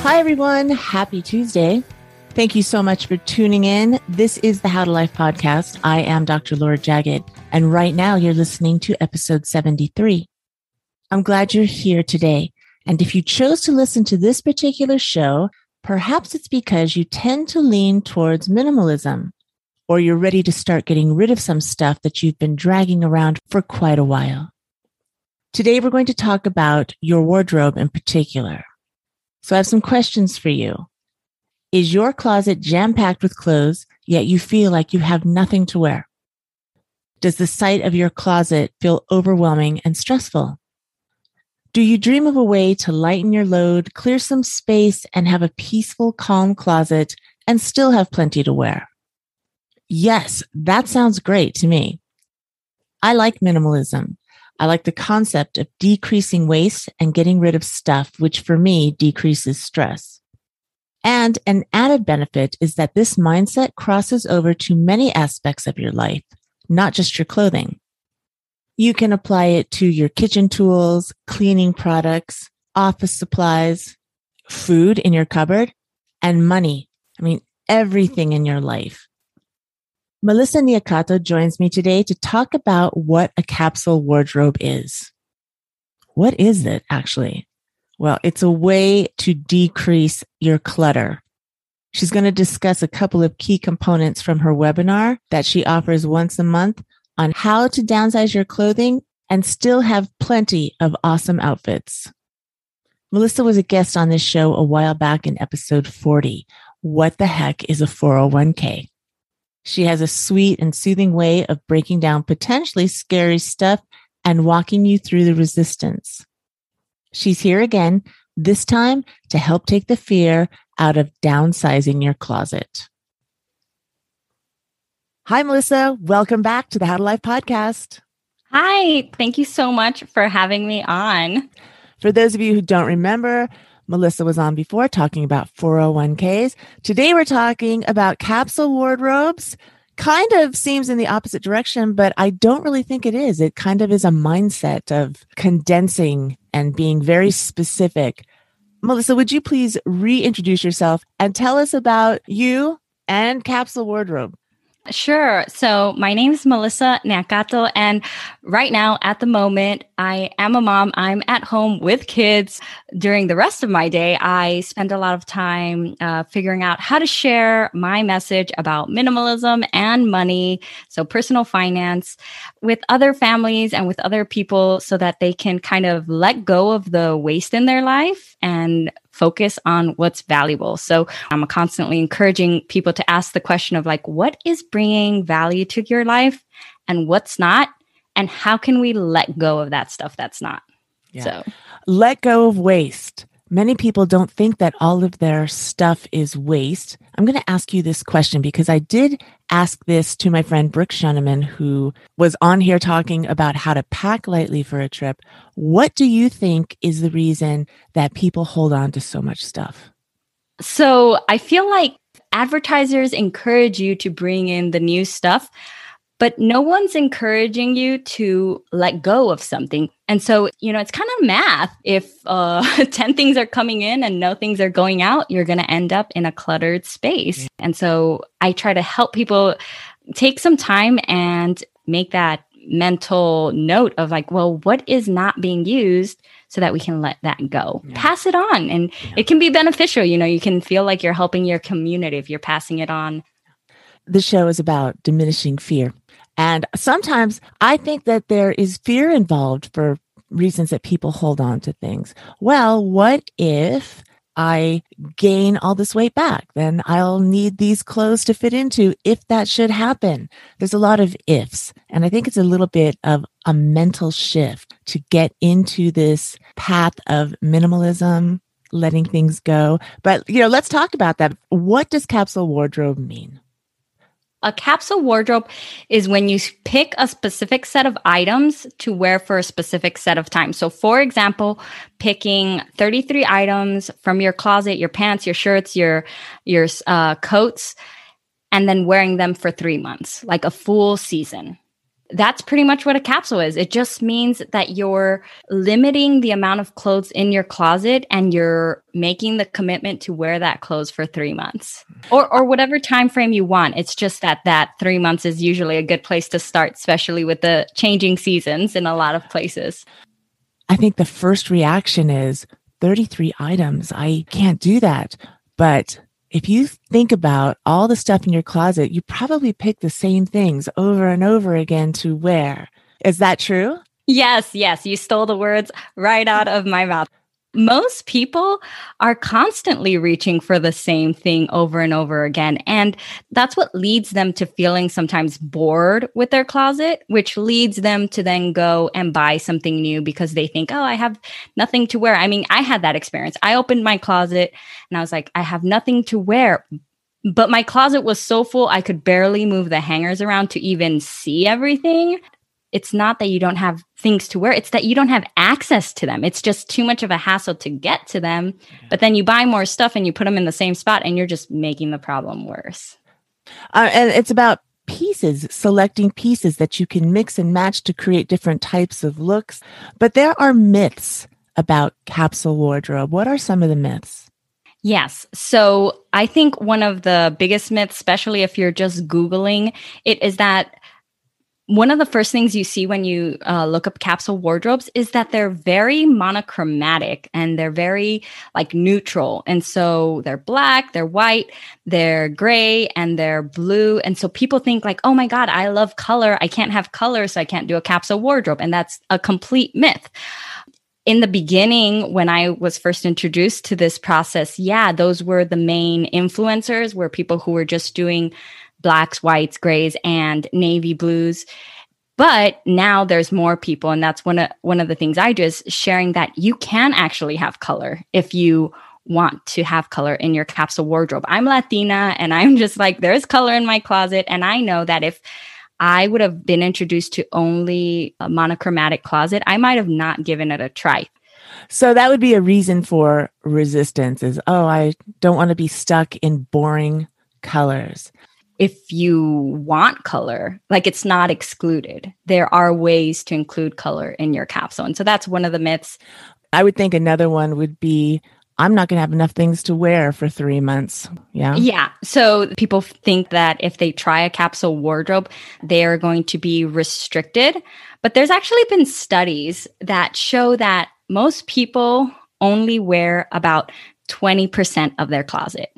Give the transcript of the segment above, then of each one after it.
Hi, everyone. Happy Tuesday. Thank you so much for tuning in. This is the How to Life podcast. I am Dr. Laura Jagged, and right now you're listening to episode 73. I'm glad you're here today. And if you chose to listen to this particular show, perhaps it's because you tend to lean towards minimalism, or you're ready to start getting rid of some stuff that you've been dragging around for quite a while. Today, we're going to talk about your wardrobe in particular. So I have some questions for you. Is your closet jam-packed with clothes, yet you feel like you have nothing to wear? Does the sight of your closet feel overwhelming and stressful? Do you dream of a way to lighten your load, clear some space, and have a peaceful, calm closet and still have plenty to wear? Yes, that sounds great to me. I like minimalism. I like the concept of decreasing waste and getting rid of stuff, which for me decreases stress. And an added benefit is that this mindset crosses over to many aspects of your life, not just your clothing. You can apply it to your kitchen tools, cleaning products, office supplies, food in your cupboard, and money. I mean, everything in your life. Melissa Nyakato joins me today to talk about what a capsule wardrobe is. What is it, actually? Well, it's a way to decrease your clutter. She's going to discuss a couple of key components from her webinar that she offers once a month on how to downsize your clothing and still have plenty of awesome outfits. Melissa was a guest on this show a while back in episode 40. What the heck is a 401k? She has a sweet and soothing way of breaking down potentially scary stuff and walking you through the resistance. She's here again, this time to help take the fear out of downsizing your closet. Hi, Melissa. Welcome back to the How to Life podcast. Hi. Thank you so much for having me on. For those of you who don't remember, Melissa was on before talking about 401ks. Today, we're talking about capsule wardrobes. Kind of seems in the opposite direction, but I don't really think it is. It kind of is a mindset of condensing and being very specific. Melissa, would you please reintroduce yourself and tell us about you and capsule wardrobe? Sure. So my name is Melissa Nyakato, and right now at the moment, I am a mom. I'm at home with kids. During the rest of my day, I spend a lot of time figuring out how to share my message about minimalism and money, so personal finance, with other families and with other people so that they can kind of let go of the waste in their life and focus on what's valuable. So I'm constantly encouraging people to ask the question of like, what is bringing value to your life and what's not? And how can we let go of that stuff that's not? Yeah. So let go of waste. Many people don't think that all of their stuff is waste. I'm going to ask you this question because I did ask this to my friend Brooke Shuneman, who was on here talking about how to pack lightly for a trip. What do you think is the reason that people hold on to so much stuff? So I feel like advertisers encourage you to bring in the new stuff, but no one's encouraging you to let go of something. And so, it's kind of math. If 10 things are coming in and no things are going out, you're going to end up in a cluttered space. Yeah. And so I try to help people take some time and make that mental note of like, well, what is not being used so that we can let that go? Yeah. Pass it on. And it can be beneficial. You can feel like you're helping your community if you're passing it on. The show is about diminishing fear. And sometimes I think that there is fear involved for reasons that people hold on to things. Well, what if I gain all this weight back? Then I'll need these clothes to fit into if that should happen. There's a lot of ifs. And I think it's a little bit of a mental shift to get into this path of minimalism, letting things go. But, let's talk about that. What does capsule wardrobe mean? A capsule wardrobe is when you pick a specific set of items to wear for a specific set of time. So for example, picking 33 items from your closet, your pants, your shirts, your coats, and then wearing them for 3 months, like a full season. That's pretty much what a capsule is. It just means that you're limiting the amount of clothes in your closet and you're making the commitment to wear that clothes for 3 months or whatever time frame you want. It's just that 3 months is usually a good place to start, especially with the changing seasons in a lot of places. I think the first reaction is 33 items. I can't do that. But if you think about all the stuff in your closet, you probably pick the same things over and over again to wear. Is that true? Yes. You stole the words right out of my mouth. Most people are constantly reaching for the same thing over and over again. And that's what leads them to feeling sometimes bored with their closet, which leads them to then go and buy something new because they think, oh, I have nothing to wear. I mean, I had that experience. I opened my closet and I was like, I have nothing to wear. But my closet was so full, I could barely move the hangers around to even see everything. It's not that you don't have things to wear. It's that you don't have access to them. It's just too much of a hassle to get to them. Yeah. But then you buy more stuff and you put them in the same spot and you're just making the problem worse. And it's about pieces, selecting pieces that you can mix and match to create different types of looks. But there are myths about capsule wardrobe. What are some of the myths? Yes. So I think one of the biggest myths, especially if you're just Googling it, is that one of the first things you see when you look up capsule wardrobes is that they're very monochromatic and they're very like neutral. And so they're black, they're white, they're gray, and they're blue. And so people think like, oh my God, I love color. I can't have color, so I can't do a capsule wardrobe. And that's a complete myth. In the beginning, when I was first introduced to this process, those were the main influencers, were people who were just doing blacks, whites, grays, and navy blues. But now there's more people. And that's one of the things I do is sharing that you can actually have color if you want to have color in your capsule wardrobe. I'm Latina and I'm just like, there's color in my closet. And I know that if I would have been introduced to only a monochromatic closet, I might have not given it a try. So that would be a reason for resistance is, oh, I don't want to be stuck in boring colors. If you want color, like it's not excluded. There are ways to include color in your capsule. And so that's one of the myths. I would think another one would be, I'm not going to have enough things to wear for 3 months. Yeah. So people think that if they try a capsule wardrobe, they are going to be restricted. But there's actually been studies that show that most people only wear about 20% of their closet.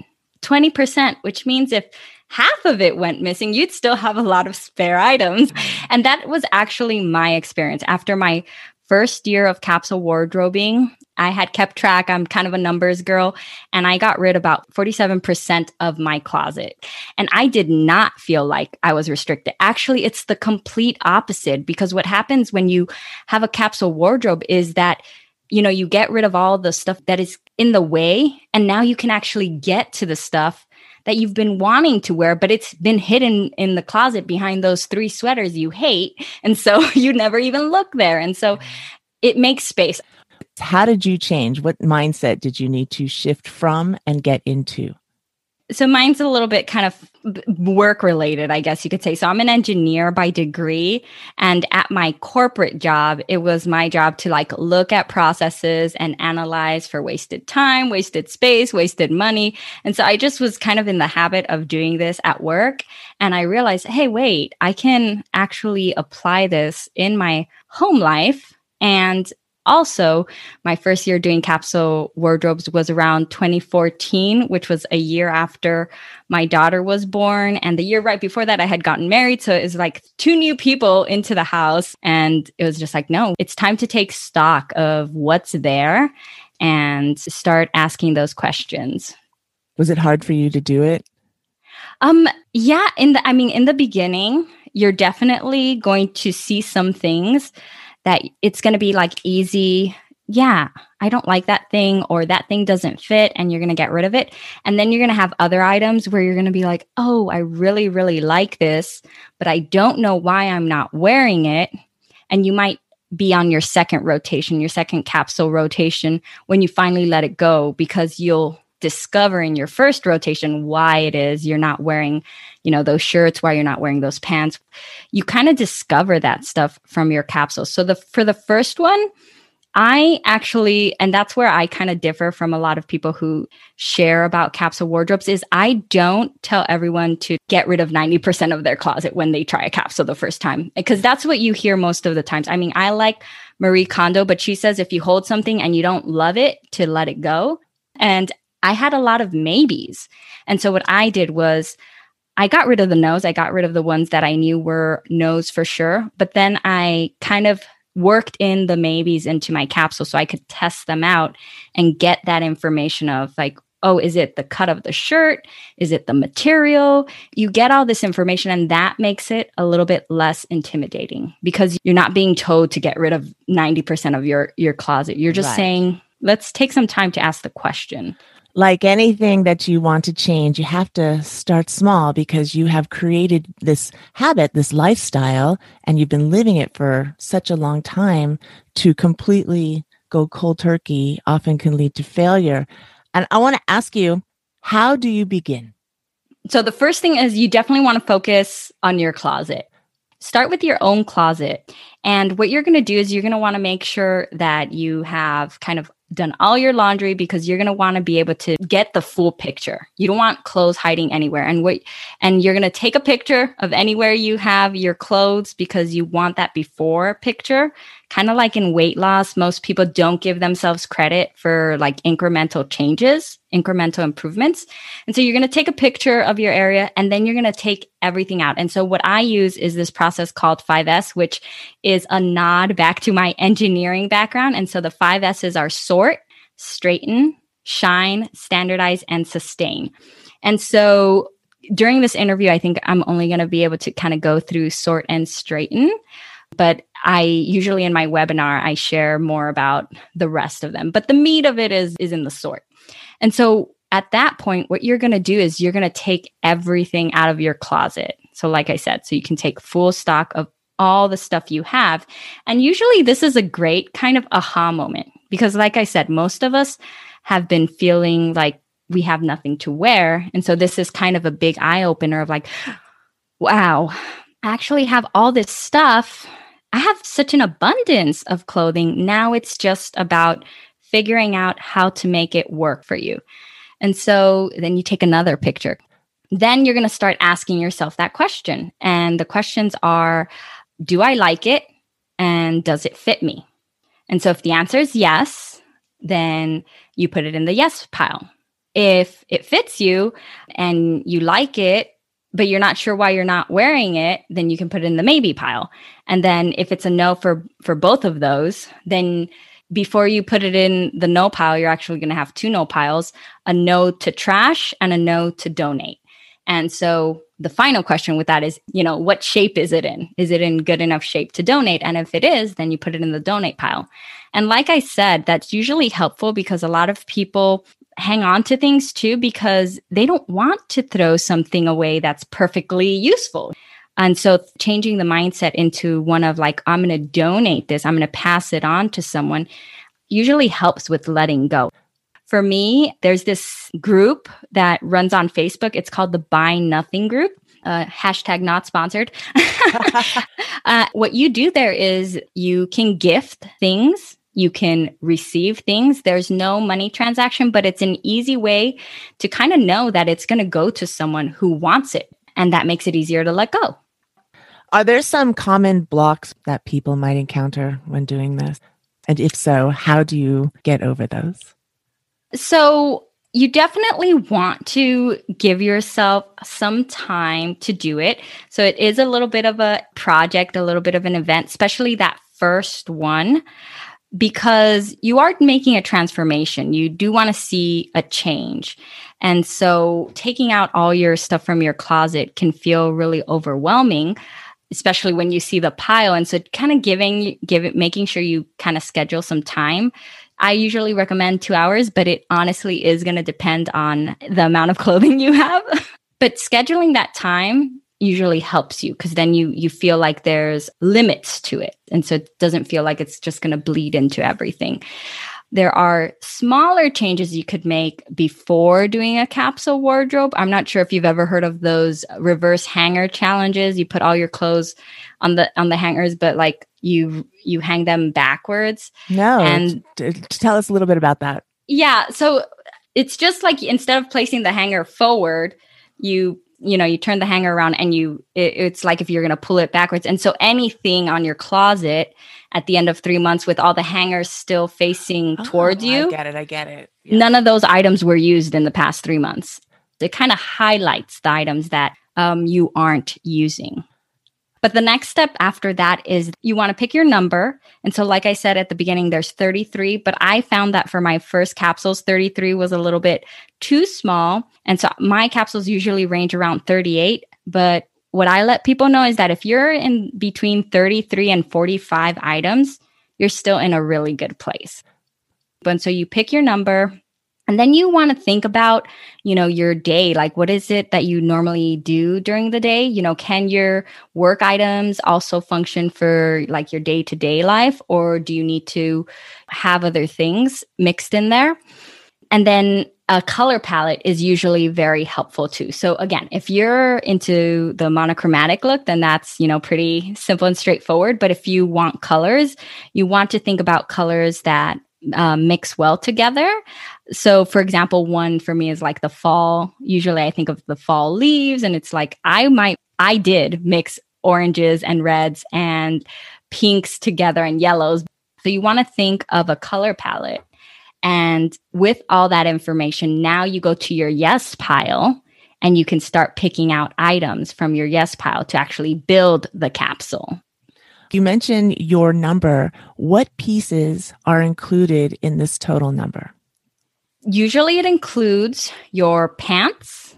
20%, which means if half of it went missing, you'd still have a lot of spare items. And that was actually my experience. After my first year of capsule wardrobing, I had kept track. I'm kind of a numbers girl. And I got rid about 47% of my closet. And I did not feel like I was restricted. Actually, it's the complete opposite, because what happens when you have a capsule wardrobe is that, you know, you get rid of all the stuff that is in the way. And now you can actually get to the stuff that you've been wanting to wear, but it's been hidden in the closet behind those 3 sweaters you hate. And so you never even look there. And so it makes space. How did you change? What mindset did you need to shift from and get into? So mine's a little bit kind of work related, I guess you could say. So I'm an engineer by degree. And at my corporate job, it was my job to like look at processes and analyze for wasted time, wasted space, wasted money. And so I just was kind of in the habit of doing this at work. And I realized, hey, wait, I can actually apply this in my home life. And also, my first year doing capsule wardrobes was around 2014, which was a year after my daughter was born. And the year right before that, I had gotten married. So it was like 2 new people into the house. And it was just like, no, it's time to take stock of what's there and start asking those questions. Was it hard for you to do it? Yeah. In the beginning, you're definitely going to see some things that it's going to be like easy. Yeah, I don't like that thing, or that thing doesn't fit, and you're going to get rid of it. And then you're going to have other items where you're going to be like, oh, I really, really like this, but I don't know why I'm not wearing it. And you might be on your second rotation, your second capsule rotation when you finally let it go, because you'll discover in your first rotation why it is you're not wearing, you know, those shirts, why you're not wearing those pants. You kind of discover that stuff from your capsules. So for the first one, I actually, and that's where I kind of differ from a lot of people who share about capsule wardrobes, is I don't tell everyone to get rid of 90% of their closet when they try a capsule the first time, because that's what you hear most of the times. I mean, I like Marie Kondo, but she says if you hold something and you don't love it, to let it go. And I had a lot of maybes. And so what I did was I got rid of the no's. I got rid of the ones that I knew were no's for sure. But then I kind of worked in the maybes into my capsule so I could test them out and get that information of like, oh, is it the cut of the shirt? Is it the material? You get all this information, and that makes it a little bit less intimidating because you're not being told to get rid of 90% of your closet. You're just saying, let's take some time to ask the question. Like anything that you want to change, you have to start small because you have created this habit, this lifestyle, and you've been living it for such a long time. To completely go cold turkey often can lead to failure. And I want to ask you, how do you begin? So the first thing is you definitely want to focus on your closet. Start with your own closet. And what you're going to do is you're going to want to make sure that you have kind of done all your laundry, because you're going to want to be able to get the full picture. You don't want clothes hiding anywhere. And you're going to take a picture of anywhere you have your clothes because you want that before picture. Kind of like in weight loss, most people don't give themselves credit for like incremental changes, incremental improvements. And so you're going to take a picture of your area and then you're going to take everything out. And so what I use is this process called 5S, which is a nod back to my engineering background. And so the 5S's are sort, straighten, shine, standardize, and sustain. And so during this interview, I think I'm only going to be able to kind of go through sort and straighten. But I usually in my webinar, I share more about the rest of them. But the meat of it is in the sort. And so at that point, what you're going to do is you're going to take everything out of your closet. So like I said, so you can take full stock of all the stuff you have. And usually this is a great kind of aha moment, because like I said, most of us have been feeling like we have nothing to wear. And so this is kind of a big eye opener of like, wow, I actually have all this stuff. I have such an abundance of clothing. Now it's just about figuring out how to make it work for you. And so then you take another picture. Then you're going to start asking yourself that question. And the questions are, do I like it? And does it fit me? And so if the answer is yes, then you put it in the yes pile. If it fits you and you like it, but you're not sure why you're not wearing it, then you can put it in the maybe pile. And then if it's a no for both of those, then before you put it in the no pile, you're actually going to have two no piles, a no to trash and a no to donate. And so the final question with that is, you know, what shape is it in? Is it in good enough shape to donate? And if it is, then you put it in the donate pile. And like I said, that's usually helpful because a lot of people hang on to things too because they don't want to throw something away that's perfectly useful. And so changing the mindset into one of like, I'm going to donate this, I'm going to pass it on to someone, usually helps with letting go. For me, there's this group that runs on Facebook. It's called the Buy Nothing Group, hashtag not sponsored. What you do there is you can gift things. You can receive things. There's no money transaction, but it's an easy way to kind of know that it's going to go to someone who wants it. And that makes it easier to let go. Are there some common blocks that people might encounter when doing this? And if so, how do you get over those? So you definitely want to give yourself some time to do it. So it is a little bit of a project, a little bit of an event, especially that first one, because you are making a transformation. You do want to see a change. And so taking out all your stuff from your closet can feel really overwhelming, especially when you see the pile. And so kind of making sure you kind of schedule some time. I usually recommend 2 hours, but it honestly is going to depend on the amount of clothing you have. But scheduling that time usually helps you because then you feel like there's limits to it. And so it doesn't feel like it's just going to bleed into everything. There are smaller changes you could make before doing a capsule wardrobe. I'm not sure if you've ever heard of those reverse hanger challenges. You put all your clothes on the hangers, but like you hang them backwards. No. And tell us a little bit about that. Yeah. So it's just like, instead of placing the hanger forward, you turn the hanger around and it's like if you're going to pull it backwards. And so anything on your closet at the end of 3 months with all the hangers still facing towards you. I get it. Yeah. None of those items were used in the past 3 months. It kind of highlights the items that you aren't using. But the next step after that is you want to pick your number. And so like I said at the beginning, there's 33, but I found that for my first capsules, 33 was a little bit too small. And so my capsules usually range around 38. But what I let people know is that if you're in between 33 and 45 items, you're still in a really good place. And so you pick your number. And then you want to think about, your day. Like, what is it that you normally do during the day? Can your work items also function for like your day-to-day life? Or do you need to have other things mixed in there? And then a color palette is usually very helpful too. So again, if you're into the monochromatic look, then that's, pretty simple and straightforward. But if you want colors, you want to think about colors that mix well together. So for example, one for me is like the fall. Usually I think of the fall leaves, and it's like I did mix oranges and reds and pinks together and yellows. So you want to think of a color palette. And with all that information, now you go to your yes pile and you can start picking out items from your yes pile to actually build the capsule. You mentioned your number. What pieces are included in this total number? Usually it includes your pants,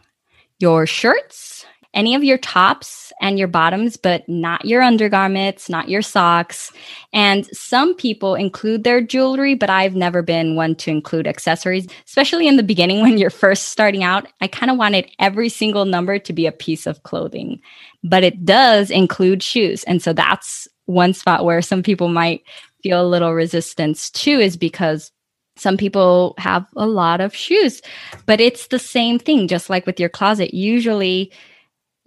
your shirts, any of your tops and your bottoms, but not your undergarments, not your socks. And some people include their jewelry, but I've never been one to include accessories, especially in the beginning when you're first starting out. I kind of wanted every single number to be a piece of clothing, but it does include shoes. And so that's one spot where some people might feel a little resistance too, is because some people have a lot of shoes, but it's the same thing. Just like with your closet, usually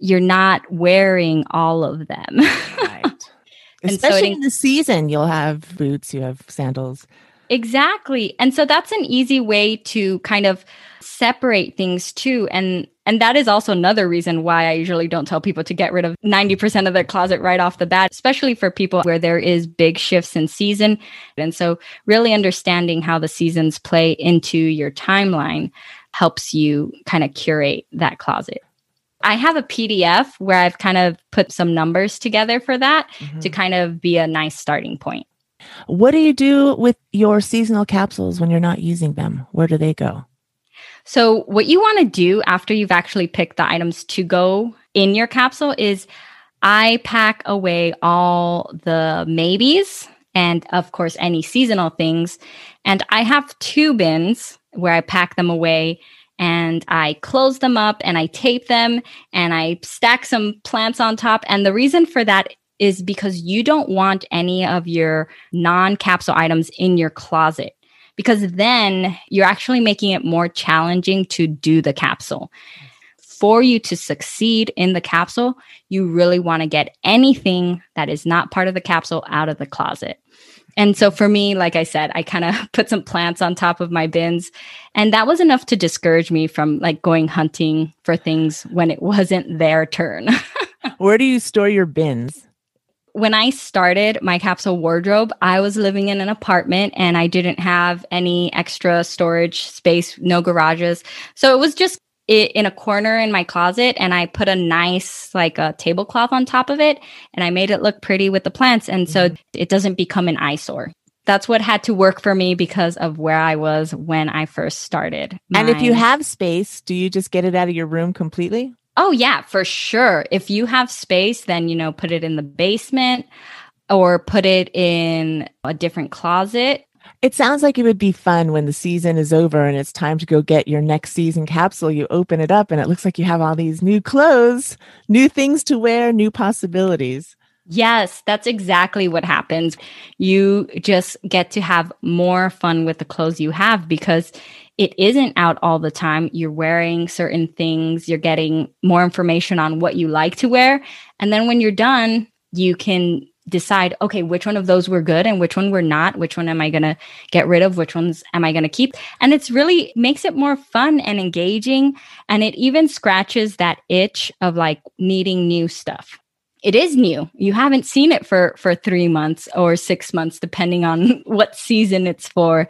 you're not wearing all of them. Right. Especially so in the season, you'll have boots, you have sandals. Exactly. And so that's an easy way to kind of separate things too. And that is also another reason why I usually don't tell people to get rid of 90% of their closet right off the bat, especially for people where there is big shifts in season. And so really understanding how the seasons play into your timeline helps you kind of curate that closet. I have a PDF where I've kind of put some numbers together for that to kind of be a nice starting point. What do you do with your seasonal capsules when you're not using them? Where do they go? So what you want to do after you've actually picked the items to go in your capsule is I pack away all the maybes and, of course, any seasonal things. And I have 2 bins where I pack them away, and I close them up and I tape them and I stack some plants on top. And the reason for that is because you don't want any of your non-capsule items in your closet, because then you're actually making it more challenging to do the capsule. For you to succeed in the capsule, you really want to get anything that is not part of the capsule out of the closet. And so for me, like I said, I kind of put some plants on top of my bins, and that was enough to discourage me from like going hunting for things when it wasn't their turn. Where do you store your bins? When I started my capsule wardrobe, I was living in an apartment and I didn't have any extra storage space, no garages. So it was just in a corner in my closet, and I put a nice a tablecloth on top of it, and I made it look pretty with the plants. And so it doesn't become an eyesore. That's what had to work for me because of where I was when I first started. And if you have space, do you just get it out of your room completely? Oh, yeah, for sure. If you have space, then, put it in the basement or put it in a different closet. It sounds like it would be fun when the season is over and it's time to go get your next season capsule. You open it up and it looks like you have all these new clothes, new things to wear, new possibilities. Yes, that's exactly what happens. You just get to have more fun with the clothes you have because it isn't out all the time. You're wearing certain things. You're getting more information on what you like to wear. And then when you're done, you can decide, okay, which one of those were good and which one were not? Which one am I going to get rid of? Which ones am I going to keep? And it's really makes it more fun and engaging. And it even scratches that itch of like needing new stuff. It is new. You haven't seen it for 3 months or 6 months, depending on what season it's for.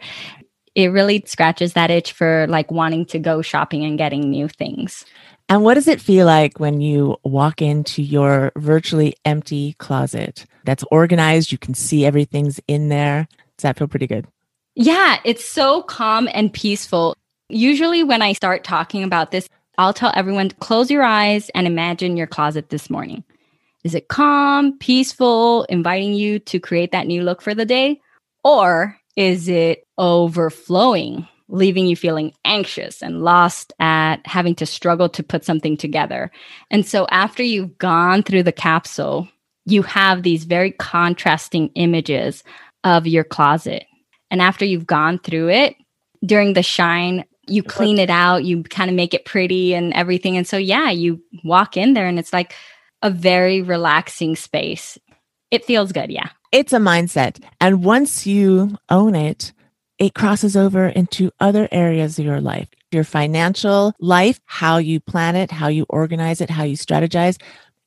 It really scratches that itch for like wanting to go shopping and getting new things. And what does it feel like when you walk into your virtually empty closet that's organized? You can see everything's in there. Does that feel pretty good? Yeah, it's so calm and peaceful. Usually when I start talking about this, I'll tell everyone, close your eyes and imagine your closet this morning. Is it calm, peaceful, inviting you to create that new look for the day? Or is it overflowing, leaving you feeling anxious and lost at having to struggle to put something together? And so after you've gone through the capsule, you have these very contrasting images of your closet. And after you've gone through it, during the shine, you clean it out, you kind of make it pretty and everything. And so, yeah, you walk in there and it's like a very relaxing space. It feels good, yeah. It's a mindset. And once you own it, it crosses over into other areas of your life, your financial life, how you plan it, how you organize it, how you strategize.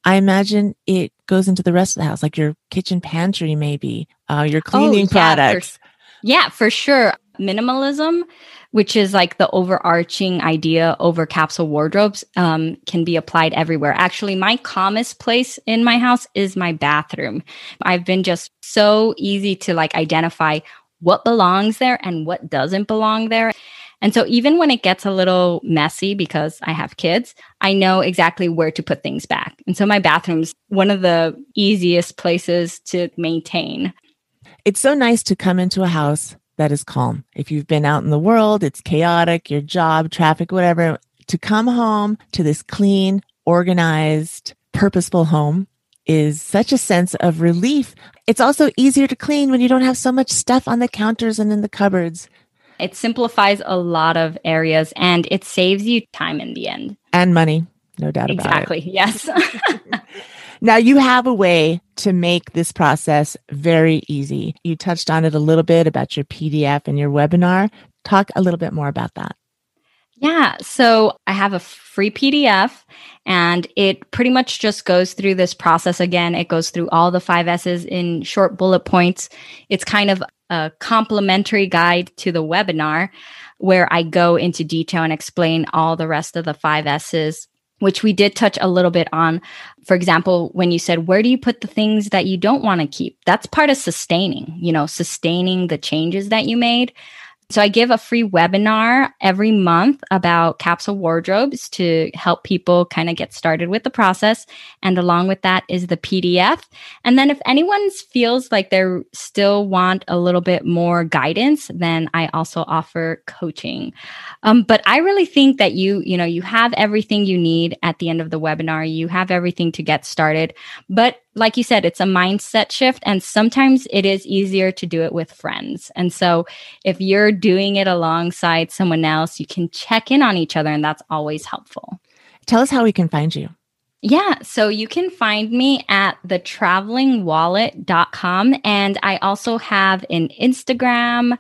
I imagine it goes into the rest of the house, like your kitchen pantry, maybe, your cleaning products. For sure. Minimalism, which is like the overarching idea over capsule wardrobes, can be applied everywhere. Actually, my calmest place in my house is my bathroom. I've been just so easy to like identify what belongs there and what doesn't belong there. And so even when it gets a little messy because I have kids, I know exactly where to put things back. And so my bathroom's one of the easiest places to maintain. It's so nice to come into a house that is calm. If you've been out in the world, it's chaotic, your job, traffic, whatever. To come home to this clean, organized, purposeful home is such a sense of relief. It's also easier to clean when you don't have so much stuff on the counters and in the cupboards. It simplifies a lot of areas and it saves you time in the end. And money, no doubt about it. Exactly, yes. Now, you have a way to make this process very easy. You touched on it a little bit about your PDF and your webinar. Talk a little bit more about that. Yeah. So I have a free PDF and it pretty much just goes through this process again. It goes through all the 5 S's in short bullet points. It's kind of a complimentary guide to the webinar where I go into detail and explain all the rest of the 5 S's, which we did touch a little bit on. For example, when you said, where do you put the things that you don't want to keep? That's part of sustaining the changes that you made. So I give a free webinar every month about capsule wardrobes to help people kind of get started with the process. And along with that is the PDF. And then if anyone feels like they still want a little bit more guidance, then I also offer coaching. But I really think that you have everything you need at the end of the webinar. You have everything to get started. But like you said, it's a mindset shift. And sometimes it is easier to do it with friends. And so if you're doing it alongside someone else, you can check in on each other. And that's always helpful. Tell us how we can find you. Yeah. So you can find me at thetravelingwallet.com. And I also have an Instagram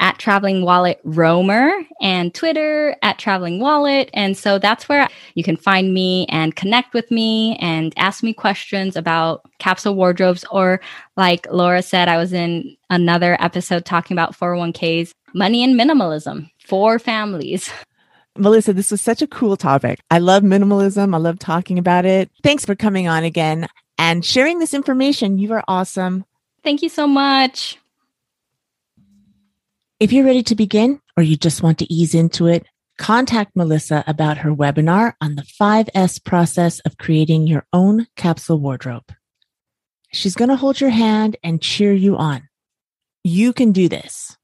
at Traveling Wallet Roamer and Twitter at Traveling Wallet. And so that's where you can find me and connect with me and ask me questions about capsule wardrobes. Or like Laura said, I was in another episode talking about 401ks, money and minimalism for families. Melissa, this was such a cool topic. I love minimalism. I love talking about it. Thanks for coming on again and sharing this information. You are awesome. Thank you so much. If you're ready to begin, or you just want to ease into it, contact Melissa about her webinar on the 5S process of creating your own capsule wardrobe. She's going to hold your hand and cheer you on. You can do this.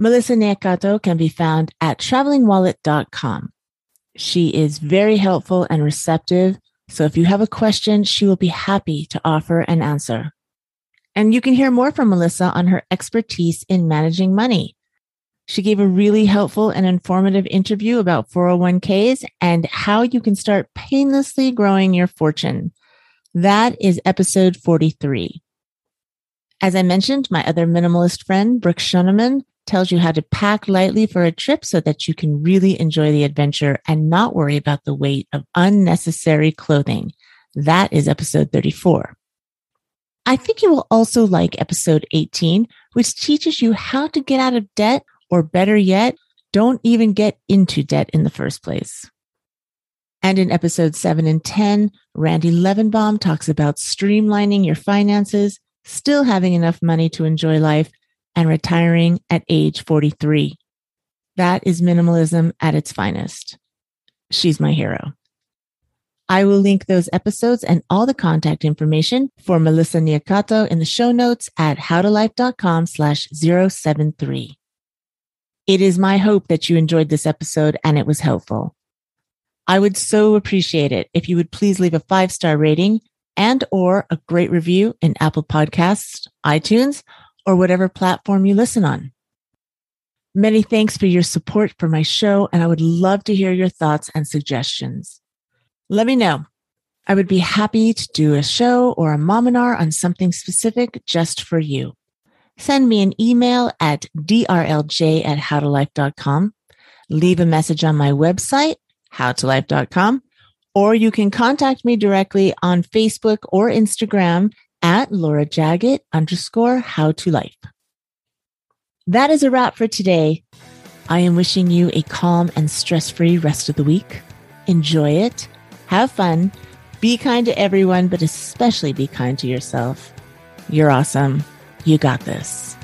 Melissa Nyakato can be found at travelingwallet.com. She is very helpful and receptive So if you have a question, she will be happy to offer an answer. And you can hear more from Melissa on her expertise in managing money. She gave a really helpful and informative interview about 401ks and how you can start painlessly growing your fortune. That is episode 43. As I mentioned, my other minimalist friend, Brooke Shuneman, tells you how to pack lightly for a trip so that you can really enjoy the adventure and not worry about the weight of unnecessary clothing. That is episode 34. I think you will also like episode 18, which teaches you how to get out of debt, or better yet, don't even get into debt in the first place. And in episodes 7 and 10, Randy Levenbaum talks about streamlining your finances, still having enough money to enjoy life, and retiring at age 43. That is minimalism at its finest. She's my hero. I will link those episodes and all the contact information for Melissa Nyakato in the show notes at howtolife.com/073. It is my hope that you enjoyed this episode and it was helpful. I would so appreciate it if you would please leave a 5-star rating and or a great review in Apple Podcasts, iTunes, or whatever platform you listen on. Many thanks for your support for my show, and I would love to hear your thoughts and suggestions. Let me know. I would be happy to do a show or a Mominar on something specific just for you. Send me an email at drlj@howtolife.com. Leave a message on my website, howtolife.com, or you can contact me directly on Facebook or Instagram at LauraJaggett_howtolife. That is a wrap for today. I am wishing you a calm and stress-free rest of the week. Enjoy it. Have fun. Be kind to everyone, but especially be kind to yourself. You're awesome. You got this.